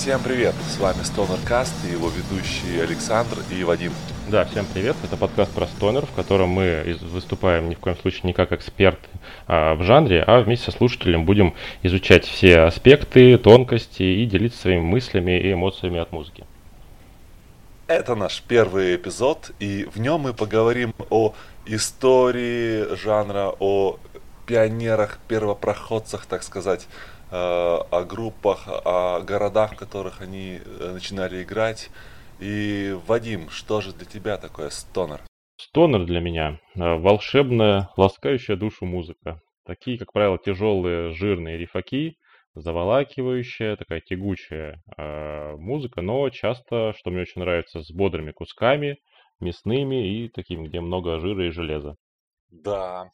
Всем привет, с вами StonerCast и его ведущие Александр и Вадим. Да, всем привет, это подкаст про стонер, в котором мы выступаем ни в коем случае не как эксперты в жанре, а вместе со слушателем будем изучать все аспекты, тонкости и делиться своими мыслями и эмоциями от музыки. Это наш первый эпизод, и в нем мы поговорим о истории жанра, о пионерах, первопроходцах, так сказать, о группах, о городах, в которых они начинали играть. И, Вадим, что же для тебя такое стонер? Стонер для меня – волшебная, ласкающая душу музыка. Такие, как правило, тяжелые, жирные рифаки, заволакивающая, такая тягучая музыка, но часто, что мне очень нравится, с бодрыми кусками, мясными и такими, где много жира и железа. Да,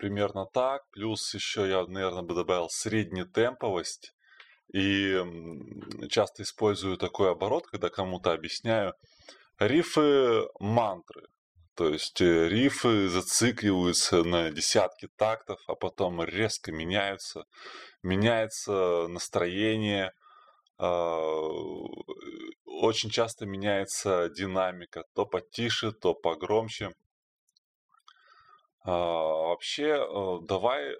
примерно так. Плюс еще я, наверное, бы добавил среднетемповость. И часто использую такой оборот, когда кому-то объясняю. Рифы мантры. То есть рифы зацикливаются на десятки тактов, а потом резко меняются. Меняется настроение. Очень часто меняется динамика. То потише, то погромче. Вообще, давай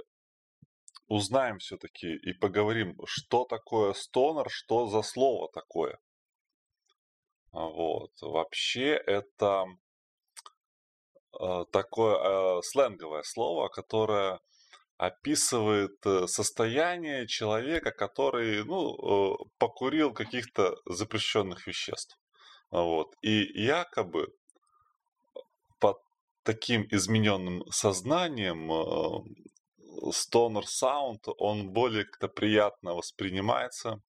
узнаем все-таки и поговорим, что такое стонер, что за слово такое. Вот. Вообще, это такое сленговое слово, которое описывает состояние человека, который, покурил каких-то запрещенных веществ. Вот. И якобы под таким измененным сознанием стонер саунд, он более как-то приятно воспринимается,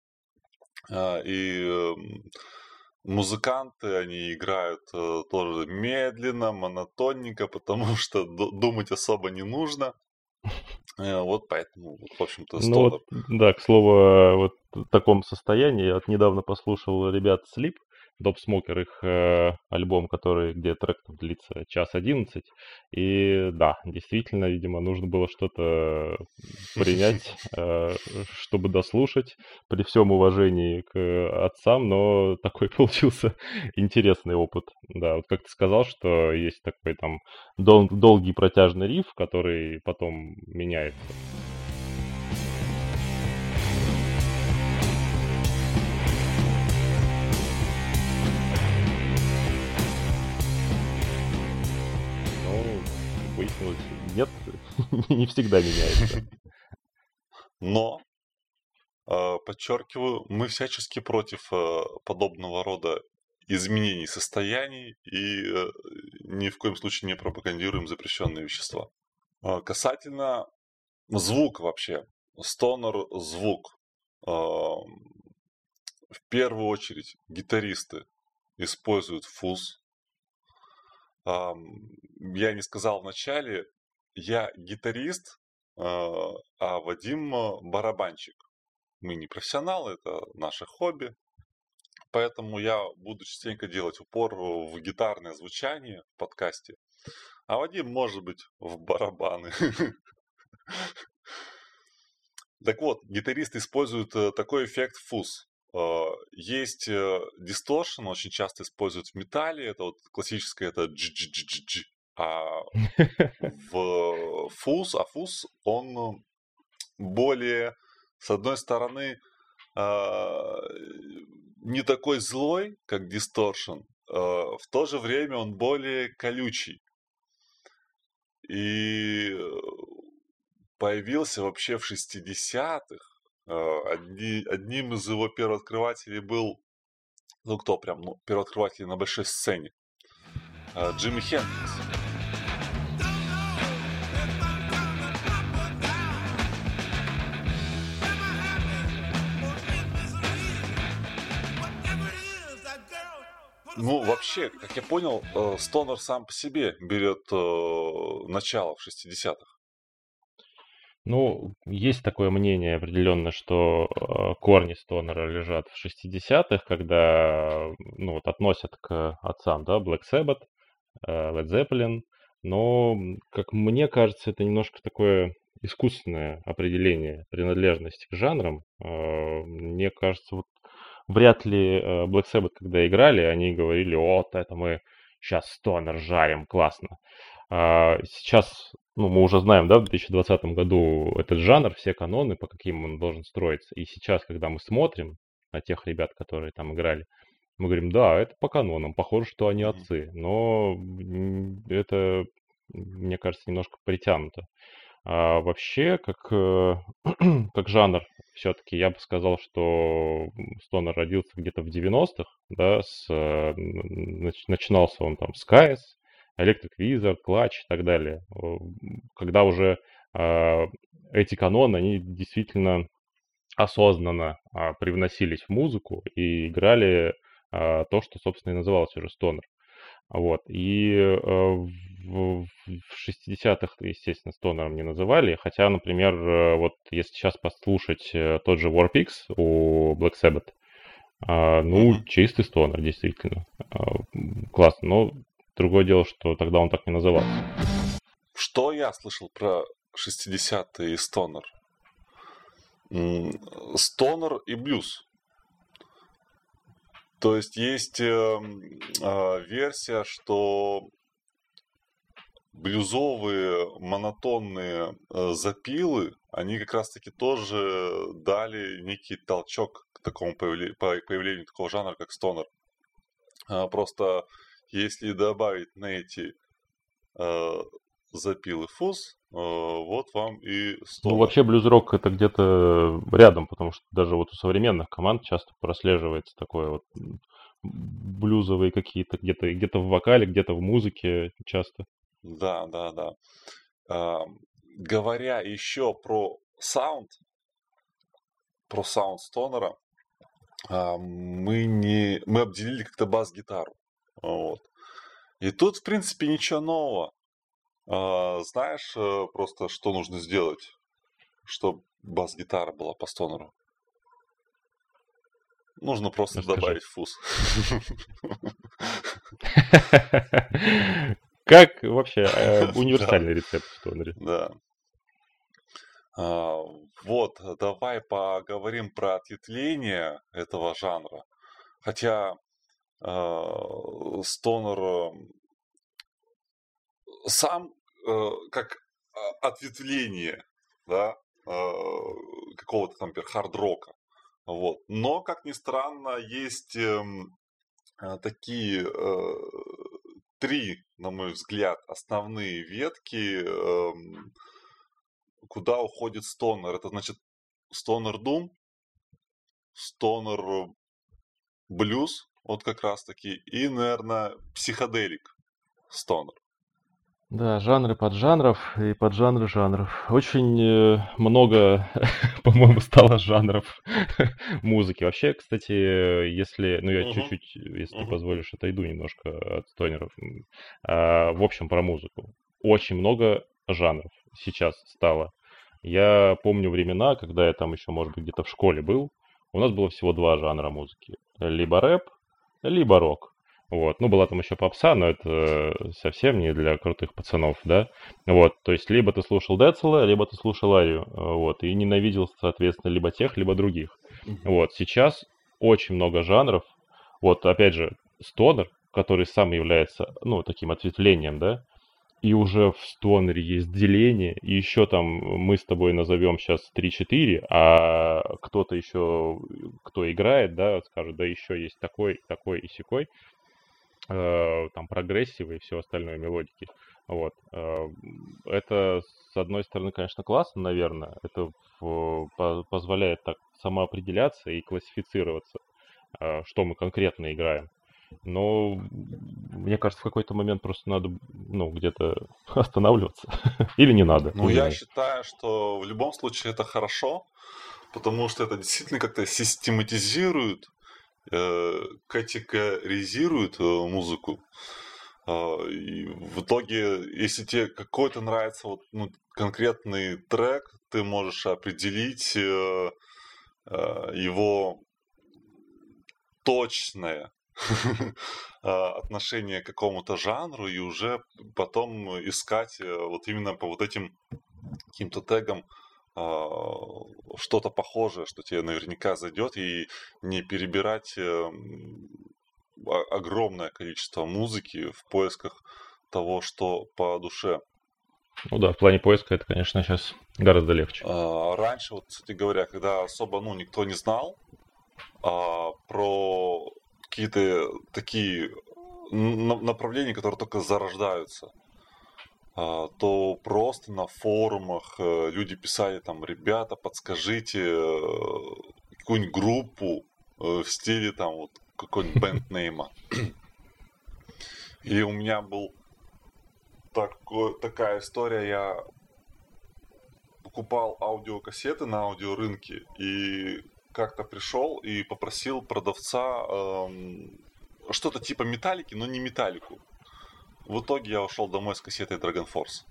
и музыканты, они играют тоже медленно, монотонненько, потому что думать особо не нужно. Вот поэтому, в общем-то, стонер. Да, к слову, вот в таком состоянии, я недавно послушал ребят Sleep, Dopesmoker, их альбом, который, где трек длится 1:11. И да, действительно, видимо, нужно было что-то принять, чтобы дослушать, при всем уважении к отцам, но такой получился интересный опыт. Да, вот как ты сказал, что есть такой там долгий протяжный риф, который потом меняется. Выяснилось, нет, не всегда меняется. Но, подчеркиваю, мы всячески против подобного рода изменений состояний и ни в коем случае не пропагандируем запрещенные вещества. Касательно звука вообще. Стонер-звук. В первую очередь гитаристы используют фуз. Я не сказал вначале, я гитарист, а Вадим барабанщик. Мы не профессионалы, это наше хобби. Поэтому я буду частенько делать упор в гитарное звучание в подкасте. А Вадим, может быть, в барабаны. Так вот, гитаристы используют такой эффект фуз. Есть дисторшн, очень часто используют в металле, это вот классическое, это дж-дж-дж-дж-дж. А в фуз, он более, с одной стороны, не такой злой, как дисторшн, в то же время он более колючий. И появился вообще в 60-х. Одним из его первооткрывателей был, первооткрыватель на большой сцене, Джимми Хендрикс. Вообще, как я понял, стонер сам по себе берет начало в 60-х. Есть такое мнение определенно, что корни стонера лежат в 60-х, когда относят к отцам, да, Black Sabbath, Led Zeppelin, но, как мне кажется, это немножко такое искусственное определение принадлежности к жанрам. Мне кажется, вот вряд ли Black Sabbath, когда играли, они говорили: вот это мы сейчас стонер жарим, классно. Сейчас, ну, мы уже знаем, да, в 2020 году этот жанр, все каноны, по каким он должен строиться. И сейчас, когда мы смотрим на тех ребят, которые там играли, мы говорим: да, это по канонам, похоже, что они отцы. Но это, мне кажется, немножко притянуто. А вообще, как жанр, все-таки я бы сказал, что стонер родился где-то в 90-х, да, начинался он там с Kyuss, Electric Wizard, Clutch и так далее. Когда уже эти каноны, они действительно осознанно привносились в музыку и играли то, что, собственно, и называлось уже стонер. Вот. И в 60-х, естественно, стонером не называли. Хотя, например, вот если сейчас послушать тот же Warpix у Black Sabbath, ну, чистый стонер, действительно. Классно. Но другое дело, что тогда он так не назывался. Что я слышал про 60-е и стонер? Стонер и блюз. То есть версия, что блюзовые монотонные запилы, они как раз-таки тоже дали некий толчок к такому появлению такого жанра, как стонер. Просто если добавить на эти запилы фуз, вот вам и стонер. Ну, вообще блюз-рок это где-то рядом, потому что даже вот у современных команд часто прослеживается такое вот блюзовые какие-то, где-то в вокале, где-то в музыке часто. Да. Говоря еще про саунд стонера, мы обделили как-то бас-гитару. Вот. И тут, в принципе, ничего нового. Знаешь, просто что нужно сделать, чтобы бас-гитара была по стонеру? Нужно просто добавить фуз. Как вообще универсальный рецепт в стонере. Да. Вот, давай поговорим про ответвление этого жанра. Хотя стонер сам как ответвление, да, какого-то там, например, хард-рока. Вот. Но, как ни странно, есть такие три, на мой взгляд, основные ветки, куда уходит стонер. Это, значит, Stoner Doom, Stoner Blues, вот как раз-таки, и, наверное, психоделик стонер. Да, жанры поджанров и поджанры жанров. Очень много, по-моему, стало жанров музыки. Вообще, кстати, если... Ну, я чуть-чуть, если ты позволишь, отойду немножко от стонеров. В общем, про музыку. Очень много жанров сейчас стало. Я помню времена, когда я там еще, может быть, где-то в школе был. У нас было всего два жанра музыки. Либо рэп, либо рок. Вот. Ну, была там еще попса, но это совсем не для крутых пацанов, да. Вот, то есть, либо ты слушал Децла, либо ты слушал Арию, вот, и ненавидел, соответственно, либо тех, либо других. Вот, сейчас очень много жанров. Вот, опять же, стонер, который сам является, ну, таким ответвлением, да, и уже в стонере есть деление, и еще там мы с тобой назовем сейчас 3-4, а кто-то еще, кто играет, да, скажет, да, еще есть такой, такой и сякой. Там прогрессивы и все остальное, мелодики. Вот. Это, с одной стороны, конечно, классно, наверное. Это позволяет так самоопределяться и классифицироваться, что мы конкретно играем. Но, мне кажется, в какой-то момент просто надо, ну, где-то останавливаться. Или не надо. Ну, я считаю, что в любом случае это хорошо, потому что это действительно как-то систематизирует, категоризируют музыку. И в итоге, если тебе какой-то нравится вот, ну, конкретный трек, ты можешь определить его точное отношение к какому-то жанру и уже потом искать вот именно по вот этим каким-то тегам что-то похожее, что тебе наверняка зайдет, и не перебирать огромное количество музыки в поисках того, что по душе. Ну да, в плане поиска это, конечно, сейчас гораздо легче. Раньше, вот, кстати говоря, когда особо никто не знал про какие-то такие направления, которые только зарождаются, то просто на форумах люди писали там: ребята, подскажите какую-нибудь группу в стиле там вот какой-нибудь бэнднейма. И у меня был такая история, я покупал аудиокассеты на аудиорынке и как-то пришел и попросил продавца что-то типа металлики, но не металлику. В итоге я ушел домой с кассетой Dragon Force.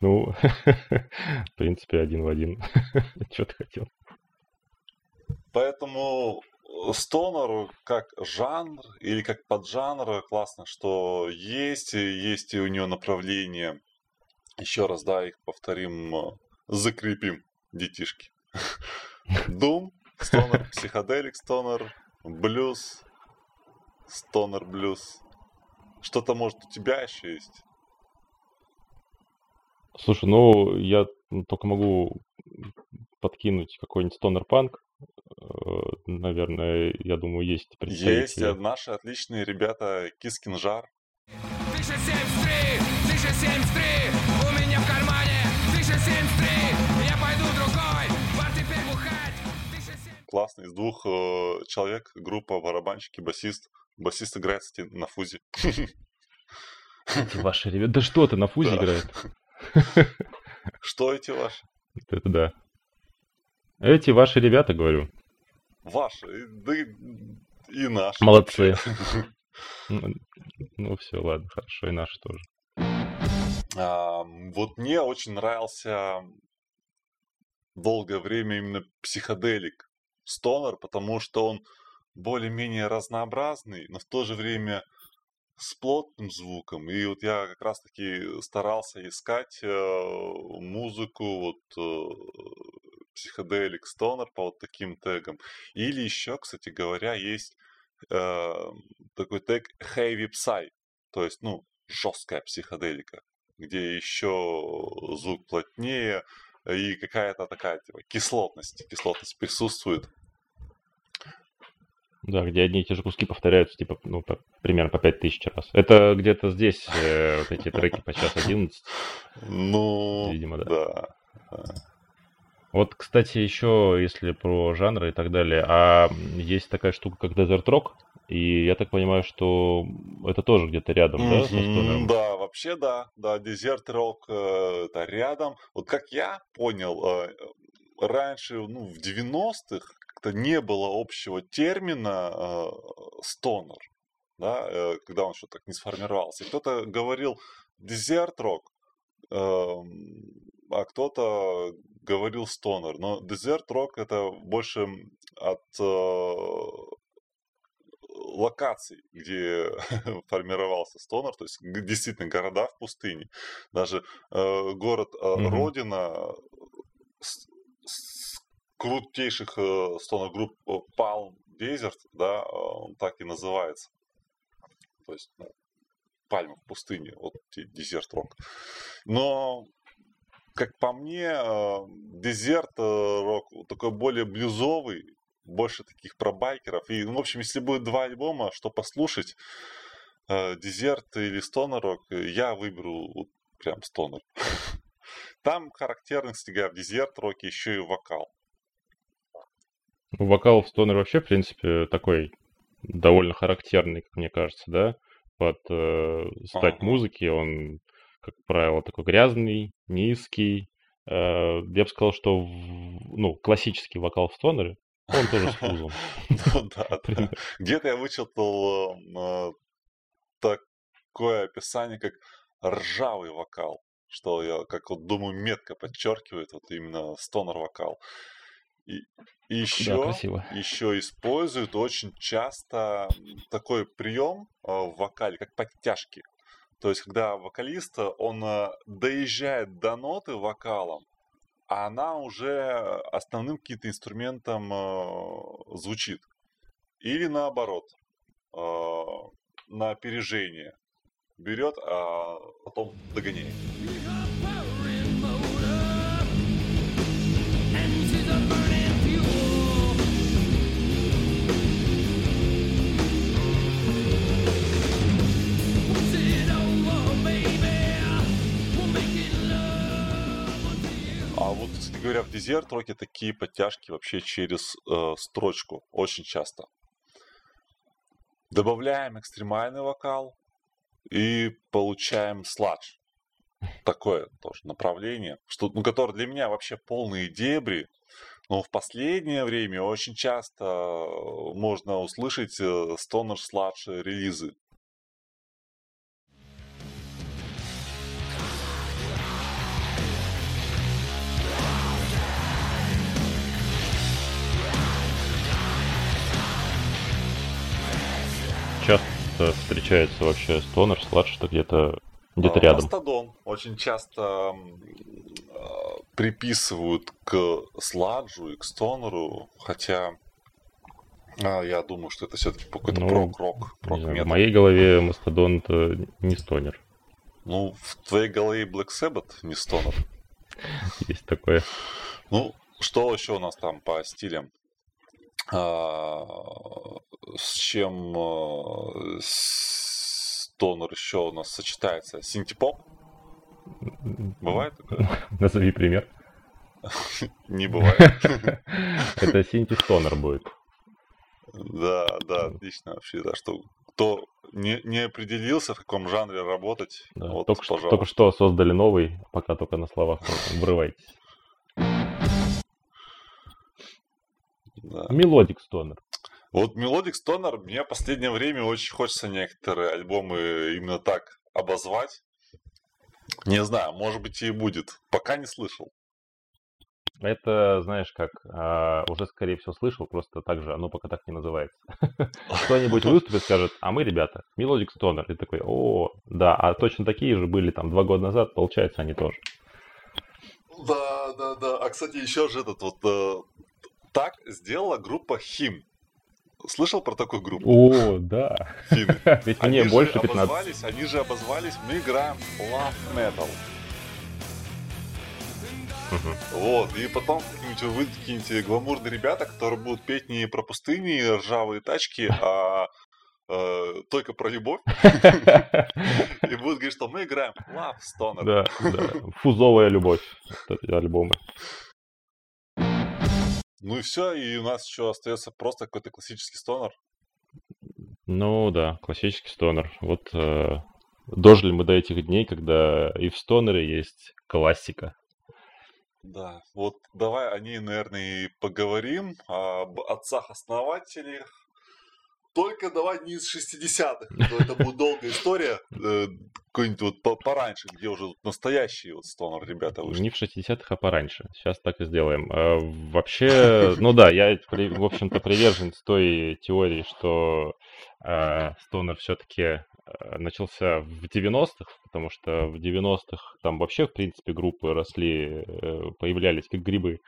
Ну, в принципе, один в один. Чего ты хотел? Поэтому стонер как жанр или как поджанр классно, что есть и у него направление. Еще раз, да, их повторим, закрепим, детишки. Doom, стонер, психоделик, стонер, блюз, стонер, блюз. Что-то, может, у тебя еще есть? Слушай, ну, я только могу подкинуть какой-нибудь стонер-панк. Наверное, я думаю, есть представители. Есть наши отличные ребята Кискинжар. 1073, 1073, у меня в кармане 1073, я пойду другой, бар теперь бухать. 1073. Классно, из двух человек группа, барабанщик и басист. Басист играет, кстати, на фузе. Эти ваши ребята... Да что ты, на фузе играет? Что эти ваши? Это да. Эти ваши ребята, говорю. Ваши, да и наши. Молодцы. Ну все, ладно, хорошо, и наши тоже. Вот мне очень нравился долгое время именно психоделик стонер, потому что он более-менее разнообразный, но в то же время с плотным звуком. И вот я как раз-таки старался искать музыку, психоделик стонер по вот таким тегам. Или еще, кстати говоря, есть такой тег Heavy Psy, то есть, жесткая психоделика, где еще звук плотнее и какая-то такая типа кислотность присутствует. Да, где одни и те же куски повторяются, типа, примерно по 5000 раз. Это где-то здесь вот эти треки по час 11. Ну, видимо, да. Вот, кстати, еще, если про жанры и так далее, а есть такая штука, как Desert Rock, и я так понимаю, что это тоже где-то рядом, да? Да, вообще да, Desert Rock это рядом. Вот как я понял, раньше, в 90-х, как-то не было общего термина стонер, да, когда он еще так не сформировался. И кто-то говорил Desert Rock, а кто-то говорил стонер. Но Desert Rock это больше от локаций, где формировался стонер, то есть действительно города в пустыне. Даже город Родина крутейших стонер-групп Palm Desert, да, он так и называется. То есть пальма в пустыне, вот Desert Rock. Но, как по мне, Desert Rock такой более блюзовый, больше таких пробайкеров. И, в общем, если будет два альбома, что послушать, Desert или Stoner Rock, я выберу прям Stoner. Там характерный, кстати говоря, в Desert Rock еще и вокал. Вокал в стонер вообще, в принципе, такой довольно характерный, как мне кажется, да? Под стать музыки он, как правило, такой грязный, низкий. Я бы сказал, что классический вокал в стонере, он тоже с фузом. Да. Где-то я вычитал такое описание, как ржавый вокал, что я, как думаю, метко подчеркивает именно стонер-вокал. И еще используют очень часто такой прием в вокале, как подтяжки. То есть, когда вокалист, он доезжает до ноты вокалом, а она уже основным каким-то инструментом звучит. Или наоборот, на опережение берет, а потом догоняет. А вот, кстати говоря, в Desert Rock'е такие подтяжки вообще через строчку очень часто. Добавляем экстремальный вокал и получаем сладж. Такое тоже направление, что, ну, которое для меня вообще полные дебри. Но в последнее время очень часто можно услышать стонер сладж релизы. Часто встречается вообще стонер, сладж, что где-то рядом. Мастодон очень часто приписывают к сладжу и к стонеру, хотя я думаю, что это все-таки какой-то прок-рок. В моей голове Мастодон это не стонер. Ну, в твоей голове Black Sabbath не стонер. Есть такое. Ну, что еще у нас там по стилям? С чем стонер еще у нас сочетается? Синтепоп? Бывает такое? Назови пример. Не бывает. Это синти-стонер будет. Да, отлично вообще. Да, что кто не определился, в каком жанре работать, да, вот, только что создали новый, пока только на словах врывайтесь. Да. Мелодик стонер. Вот мелодик стонер, мне в последнее время очень хочется некоторые альбомы именно так обозвать. Не знаю, может быть и будет. Пока не слышал. Это, знаешь как, уже скорее всего слышал, просто так же оно пока так не называется. Кто-нибудь выступит и скажет: а мы, ребята, мелодик стонер. И такой: о, да, а точно такие же были там 2 года назад, получается, они тоже. Да. А, кстати, еще же этот вот... Так сделала группа ХИМ. Слышал про такую группу? О, да. Ведь мне больше 15. Они же обозвались, мы играем love metal. Вот, и потом выйдут какие-нибудь гламурные ребята, которые будут петь не про пустыни, ржавые тачки, а только про любовь. И будут говорить, что мы играем love stoner. Да, фузовая любовь. Альбомы. Ну и все, и у нас еще остается просто какой-то классический стонер. Ну да, классический стонер. Вот дожили мы до этих дней, когда и в стонере есть классика. Да, вот давай о ней, наверное, и поговорим, об отцах-основателях. Только давай не из 60-х, это будет долгая история, какой-нибудь вот пораньше, где уже настоящие вот стонер ребята вышли. Не в 60-х, а пораньше. Сейчас так и сделаем. Вообще, ну да, я, в общем-то, привержен той теории, что стонер все-таки начался в 90-х, потому что в 90-х там вообще, в принципе, группы росли, появлялись как грибы.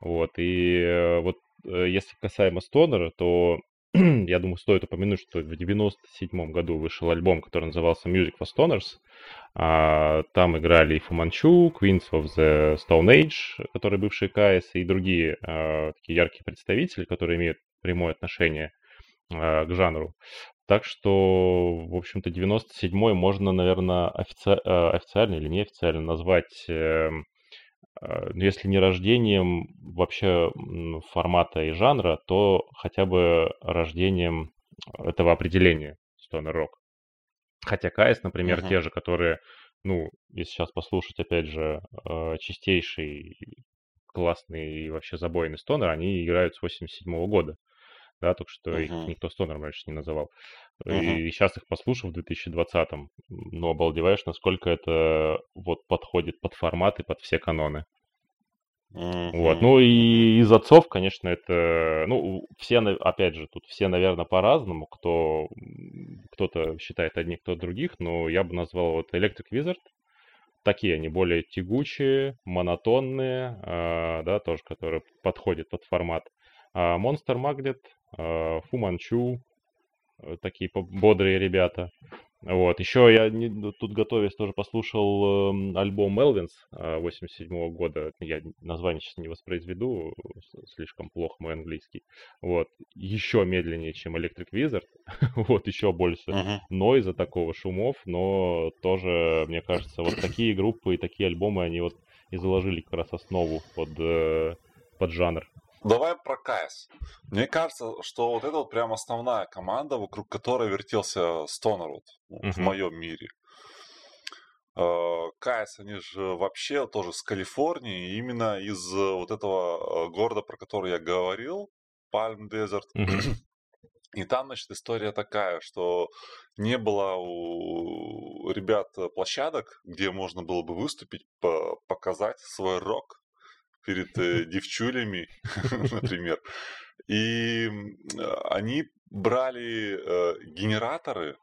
Вот, и вот если касаемо стонера, то... Я думаю, стоит упомянуть, что в 97 году вышел альбом, который назывался Music for Stoners. Там играли и Fu Manchu, Queens of the Stone Age, которые бывшие Kyuss, и другие такие яркие представители, которые имеют прямое отношение к жанру. Так что, в общем-то, 97-й можно, наверное, официально или неофициально назвать, если не рождением вообще формата и жанра, то хотя бы рождением этого определения стонер-рок. Хотя Kyuss, например, те же, которые, ну, если сейчас послушать, опять же, чистейший, классный и вообще забойный стонер, они играют с 87-го года. Да, только что их никто стонером раньше не называл. И сейчас их послушал в 2020-м. Ну, обалдеваешь, насколько это вот подходит под формат и под все каноны. Вот. Ну, и из отцов, конечно, это... Ну, все, опять же, тут все, наверное, по-разному. Кто-то считает одних, кто-то других. Но я бы назвал вот Electric Wizard. такие они более тягучие, монотонные, да, тоже, которые подходят под формат. Monster Magnet, Fu Manchu, такие бодрые ребята. Вот. Еще я тут, готовясь, тоже послушал альбом Melvins 87 года. Я название сейчас не воспроизведу, слишком плохо мой английский. Вот. Еще медленнее, чем Electric Wizard. Вот, еще больше нойза такого, шумов. Но тоже, мне кажется, вот такие группы и такие альбомы, они вот и заложили как раз основу под жанр. Давай про Kyuss. Мне кажется, что вот это вот прям основная команда, вокруг которой вертелся Stoner вот, в моем мире. Kyuss, они же вообще тоже с Калифорнии, именно из вот этого города, про который я говорил, Palm Desert. И там, значит, история такая, что не было у ребят площадок, где можно было бы выступить, показать свой рок перед девчулями, например. И они брали генераторы,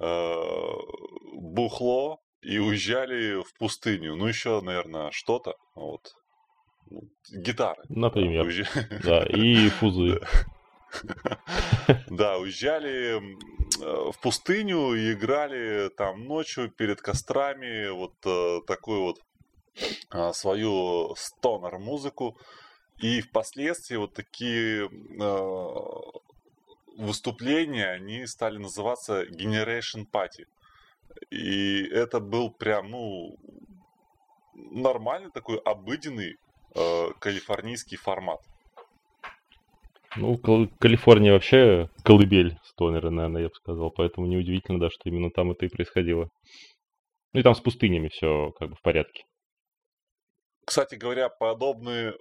бухло и уезжали в пустыню. Ну, еще, наверное, что-то. Вот. Гитары. Например. Да, и фузы. Да, уезжали в пустыню и играли там ночью перед кострами вот такой вот свою стонер-музыку, и впоследствии вот такие выступления, они стали называться Generation Party, и это был прям, ну, нормальный такой обыденный калифорнийский формат. Ну, Калифорния вообще колыбель стонера, наверное, я бы сказал, поэтому неудивительно, да, что именно там это и происходило. Ну и там с пустынями все как бы в порядке. Кстати говоря, подобные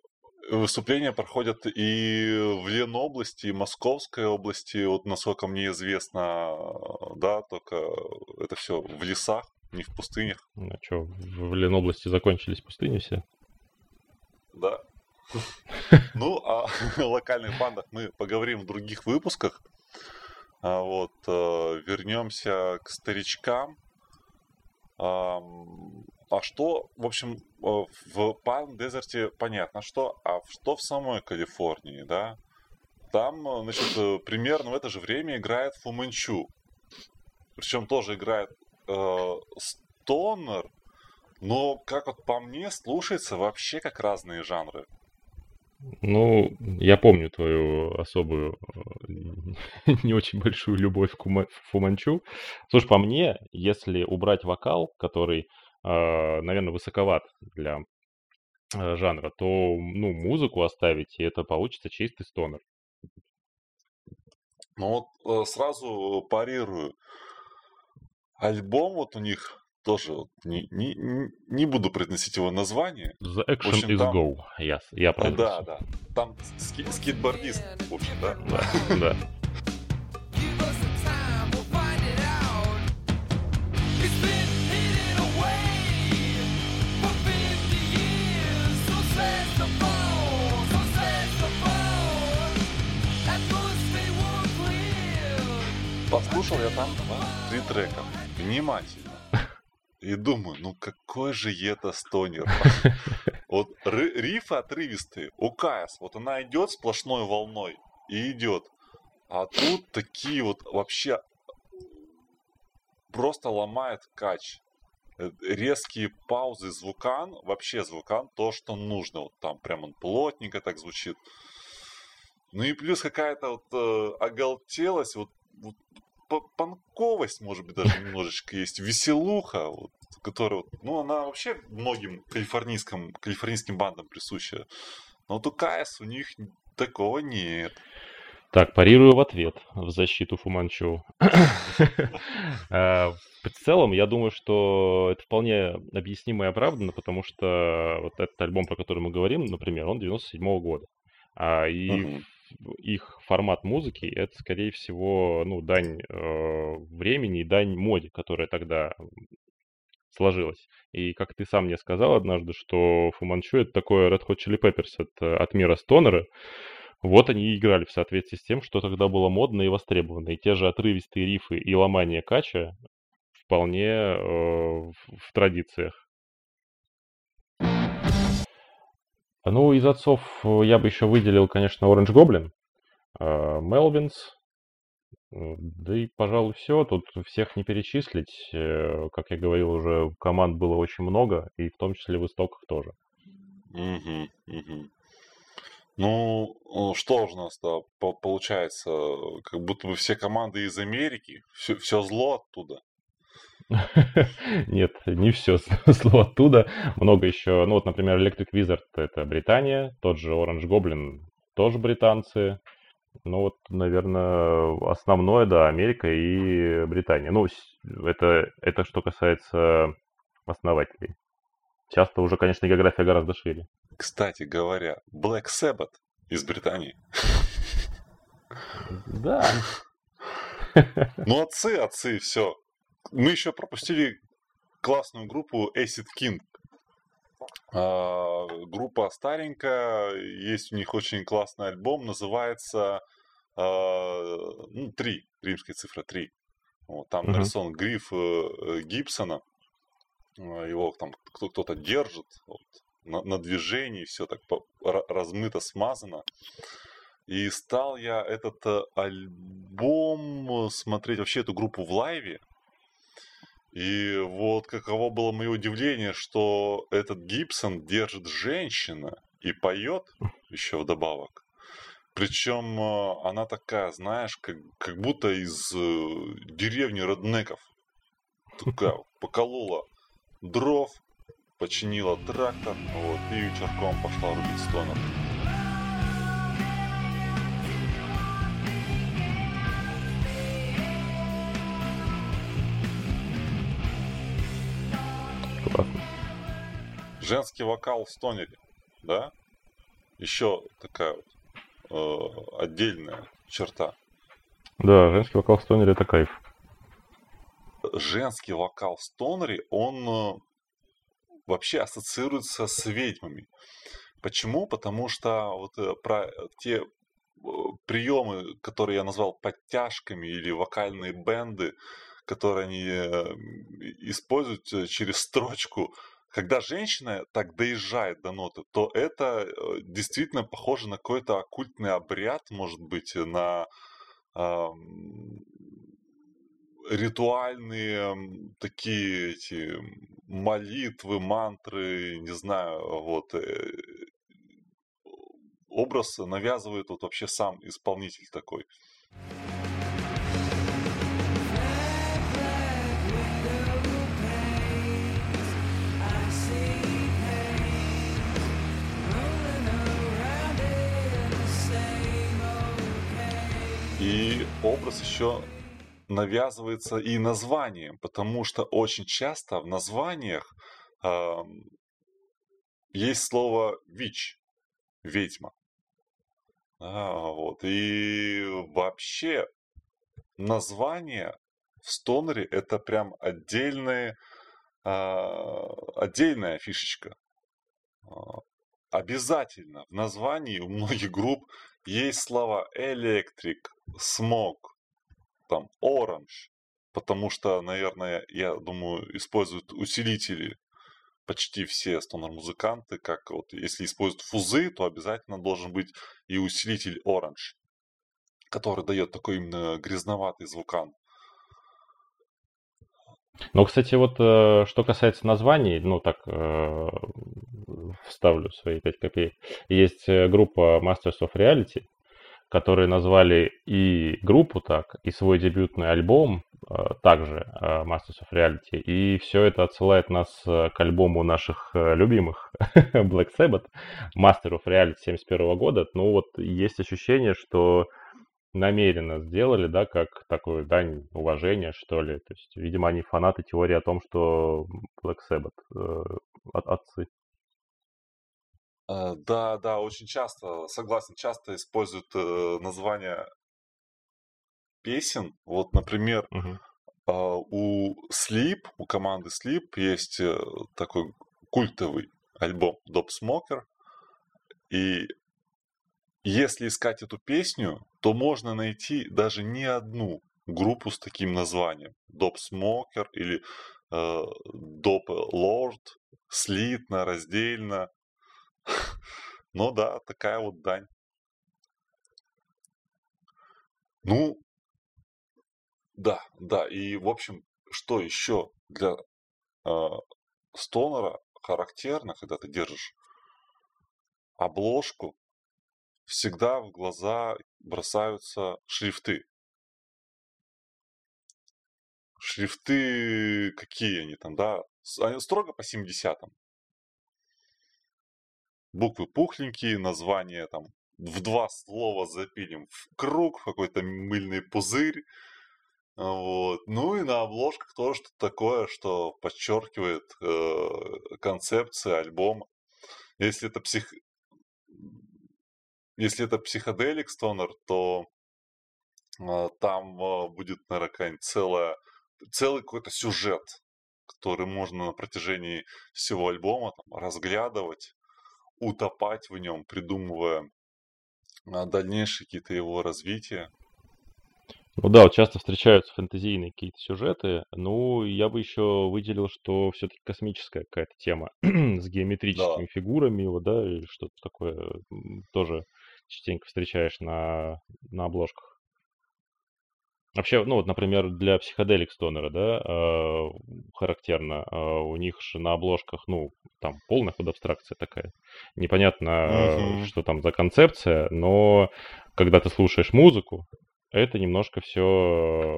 выступления проходят и в Ленобласти, и в Московской области. Вот, насколько мне известно, да, только это все в лесах, не в пустынях. А что, в Ленобласти закончились пустыни все? Да. Ну, о локальных бандах мы поговорим в других выпусках. Вот, вернемся к старичкам. А что, в общем, в Palm Desert понятно, что, а что в самой Калифорнии, да? Там, значит, примерно в это же время играет Fu Manchu. Причем тоже играет стонер, но, как вот по мне, слушается вообще как разные жанры. Ну, я помню твою особую, не очень большую любовь к Fu Manchu. Слушай, по мне, если убрать вокал, который, наверное, высоковат для жанра, то, ну, музыку оставить, и это получится чистый стонер. Ну вот сразу парирую. Альбом вот у них тоже, вот, не буду произносить его название. The Action, в общем, is там... Go. Yes, я правильно. Да, да. Там скейтбордист, в общем, да? Да. Послушал я там 2-3 трека внимательно и думаю, ну какой же это стонер. Вот рифы отрывистые у Kyuss, вот она идет сплошной волной и идет, а тут такие вот вообще просто ломает кач. Резкие паузы, звукан, вообще звукан, то, что нужно. Вот там прям он плотненько так звучит. Ну и плюс какая-то вот оголтелость, вот панковость, может быть, даже немножечко есть, веселуха, вот, которая, ну, она вообще многим калифорнийским бандам присуща. Но вот у Kyuss у них такого нет. Так, парирую в ответ в защиту Fu Manchu. В целом, я думаю, что это вполне объяснимо и оправданно, потому что вот этот альбом, про который мы говорим, например, он 97-го года. И их формат музыки — это, скорее всего, ну, дань времени и дань моде, которая тогда сложилась. И как ты сам мне сказал однажды, что Fu Manchu — это такое Red Hot Chili Peppers от мира стонера. Вот они и играли в соответствии с тем, что тогда было модно и востребовано. И те же отрывистые рифы и ломание кача вполне в традициях. Ну, из отцов я бы еще выделил, конечно, Orange Goblin, Melvins, да и, пожалуй, все. Тут всех не перечислить. Как я говорил уже, команд было очень много, и в том числе в истоках тоже. Угу, угу. Ну, что же у нас-то получается? Как будто бы все команды из Америки, все зло оттуда. Нет, не все зло оттуда. Много еще, ну вот, например, Electric Wizard — это Британия, тот же Orange Goblin — тоже британцы. Ну вот, наверное, основное, да, Америка и Британия. Ну, это что касается основателей. Часто уже, конечно, география гораздо шире. Кстати говоря, Black Sabbath из Британии. Да. Ну, отцы, все. Мы еще пропустили классную группу Acid King. Группа старенькая, есть у них очень классный альбом, называется 3, римская цифра 3. Вот, там нарисован гриф Гибсона. Его там кто-то держит вот, на движении, все так размыто, смазано. И стал я этот альбом смотреть, вообще эту группу в лайве. И вот каково было мое удивление, что этот Гибсон держит женщина и поет еще вдобавок. Причем она такая, знаешь, как будто из деревни Роднеков. Такая поколола дров, починила трактор, вот, и вечерком пошла рубить стонер. Женский вокал в стонере, да? Еще такая вот отдельная черта. Да, женский вокал в стонере — это кайф. Женский вокал в стонере, он вообще ассоциируется с ведьмами. Почему? Потому что вот про те приемы, которые я назвал подтяжками или вокальные бенды, которые они используют через строчку. Когда женщина так доезжает до ноты, то это действительно похоже на какой-то оккультный обряд, может быть, на ритуальные такие эти молитвы, мантры, не знаю, вот. Образ навязывает вот вообще сам исполнитель такой. И образ еще навязывается и названием, потому что очень часто в названиях есть слово «вич», «ведьма». Вот. И вообще название в стонере – это прям отдельная фишечка. Обязательно в названии у многих групп есть слова «electric», «смог», там «orange», потому что, наверное, я думаю, используют усилители почти все стонер-музыканты. Как вот, если используют фузы, то обязательно должен быть и усилитель «orange», который дает такой именно грязноватый звукан. Ну, кстати, вот что касается названий, ну так вставлю свои 5 копеек. Есть группа Masters of Reality, которые назвали и группу так, и свой дебютный альбом также Masters of Reality. И все это отсылает нас к альбому наших любимых Black Sabbath, Master of Reality 71 года. Ну вот есть ощущение, что намеренно сделали, да, как такую дань уважения, что ли. То есть, видимо, они фанаты теории о том, что Black Sabbath отцы. Да, очень часто, согласен, часто используют названия песен. Вот, например, у Sleep, у команды Sleep есть такой культовый альбом Dopesmoker. И если искать эту песню, то можно найти даже не одну группу с таким названием. Dopesmoker или Dopelord, слитно, раздельно. Ну да, такая вот дань. Ну, да, и в общем, что еще для стонера характерно, когда ты держишь обложку, всегда в глаза бросаются шрифты. Шрифты, какие они там, да? Они строго по 70-м. Буквы пухленькие, название там в два слова запилим в круг, в какой-то мыльный пузырь. Вот. Ну и на обложках тоже что-то такое, что подчеркивает концепцию альбома. Если это психоделик стонер, то там будет, наверное, какая-нибудь целый какой-то сюжет, который можно на протяжении всего альбома там разглядывать, утопать в нем, придумывая дальнейшие какие-то его развития. Ну да, вот часто встречаются фэнтезийные какие-то сюжеты. Ну, я бы еще выделил, что все-таки космическая какая-то тема с геометрическими фигурами, вот, да, или что-то такое тоже частенько встречаешь на обложках. Вообще, ну вот, например, для психоделик-стонера, да, характерно, у них же на обложках, ну, там полная подабстракция такая. Непонятно, что там за концепция, но когда ты слушаешь музыку, это немножко все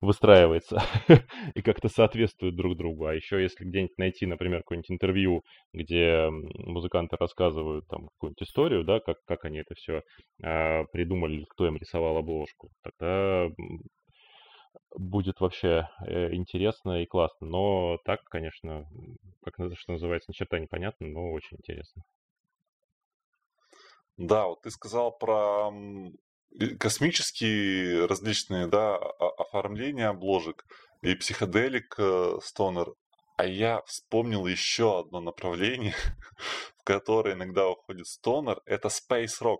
выстраивается и как-то соответствует друг другу. А еще если где-нибудь найти, например, какое-нибудь интервью, где музыканты рассказывают там какую-нибудь историю, да, как они это все придумали, кто им рисовал обложку, тогда будет вообще интересно и классно. Но так, конечно, как что называется, ни черта непонятно, но очень интересно. Да, вот ты сказал про космические различные, да, оформления обложек и психоделик стонер. А я вспомнил еще одно направление, в которое иногда уходит стонер. Это Space Rock.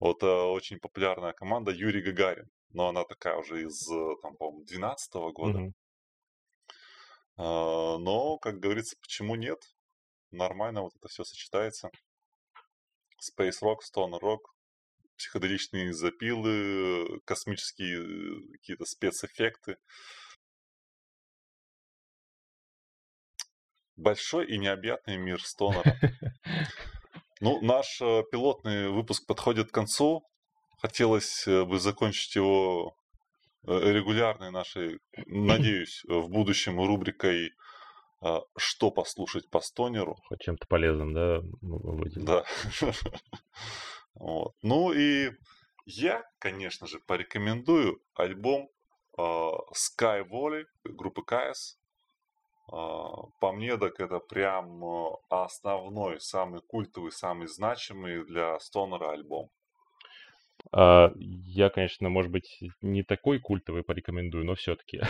Вот очень популярная команда Юрий Гагарин. Но она такая уже из, там, по-моему, 2012 года. Но, как говорится, почему нет? Нормально вот это все сочетается. Space Rock, Stoner Rock. Психоделичные запилы, космические какие-то спецэффекты. Большой и необъятный мир стонера. Ну, наш пилотный выпуск подходит к концу. Хотелось бы закончить его регулярной нашей, надеюсь, в будущем рубрикой «Что послушать по стонеру». Хоть чем-то полезным, да? Да. Вот. Ну и я, конечно же, порекомендую альбом Sky Volley группы Kyuss. По мне, так это прям основной, самый культовый, самый значимый для стонера альбом. Я, конечно, может быть, не такой культовый порекомендую, но все-таки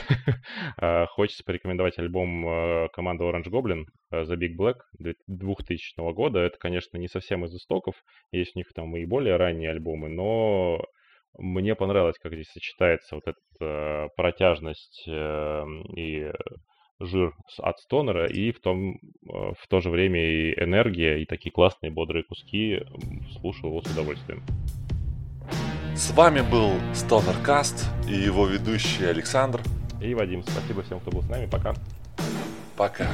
хочется порекомендовать альбом команды Orange Goblin The Big Black 2000 года. Это, конечно, не совсем из истоков, есть у них там и более ранние альбомы, но мне понравилось, как здесь сочетается вот эта протяжность и жир от стонера, и в то же время и энергия, и такие классные бодрые куски. Слушал его с удовольствием. С вами был StonerCast и его ведущий Александр. И Вадим. Спасибо всем, кто был с нами. Пока. Пока.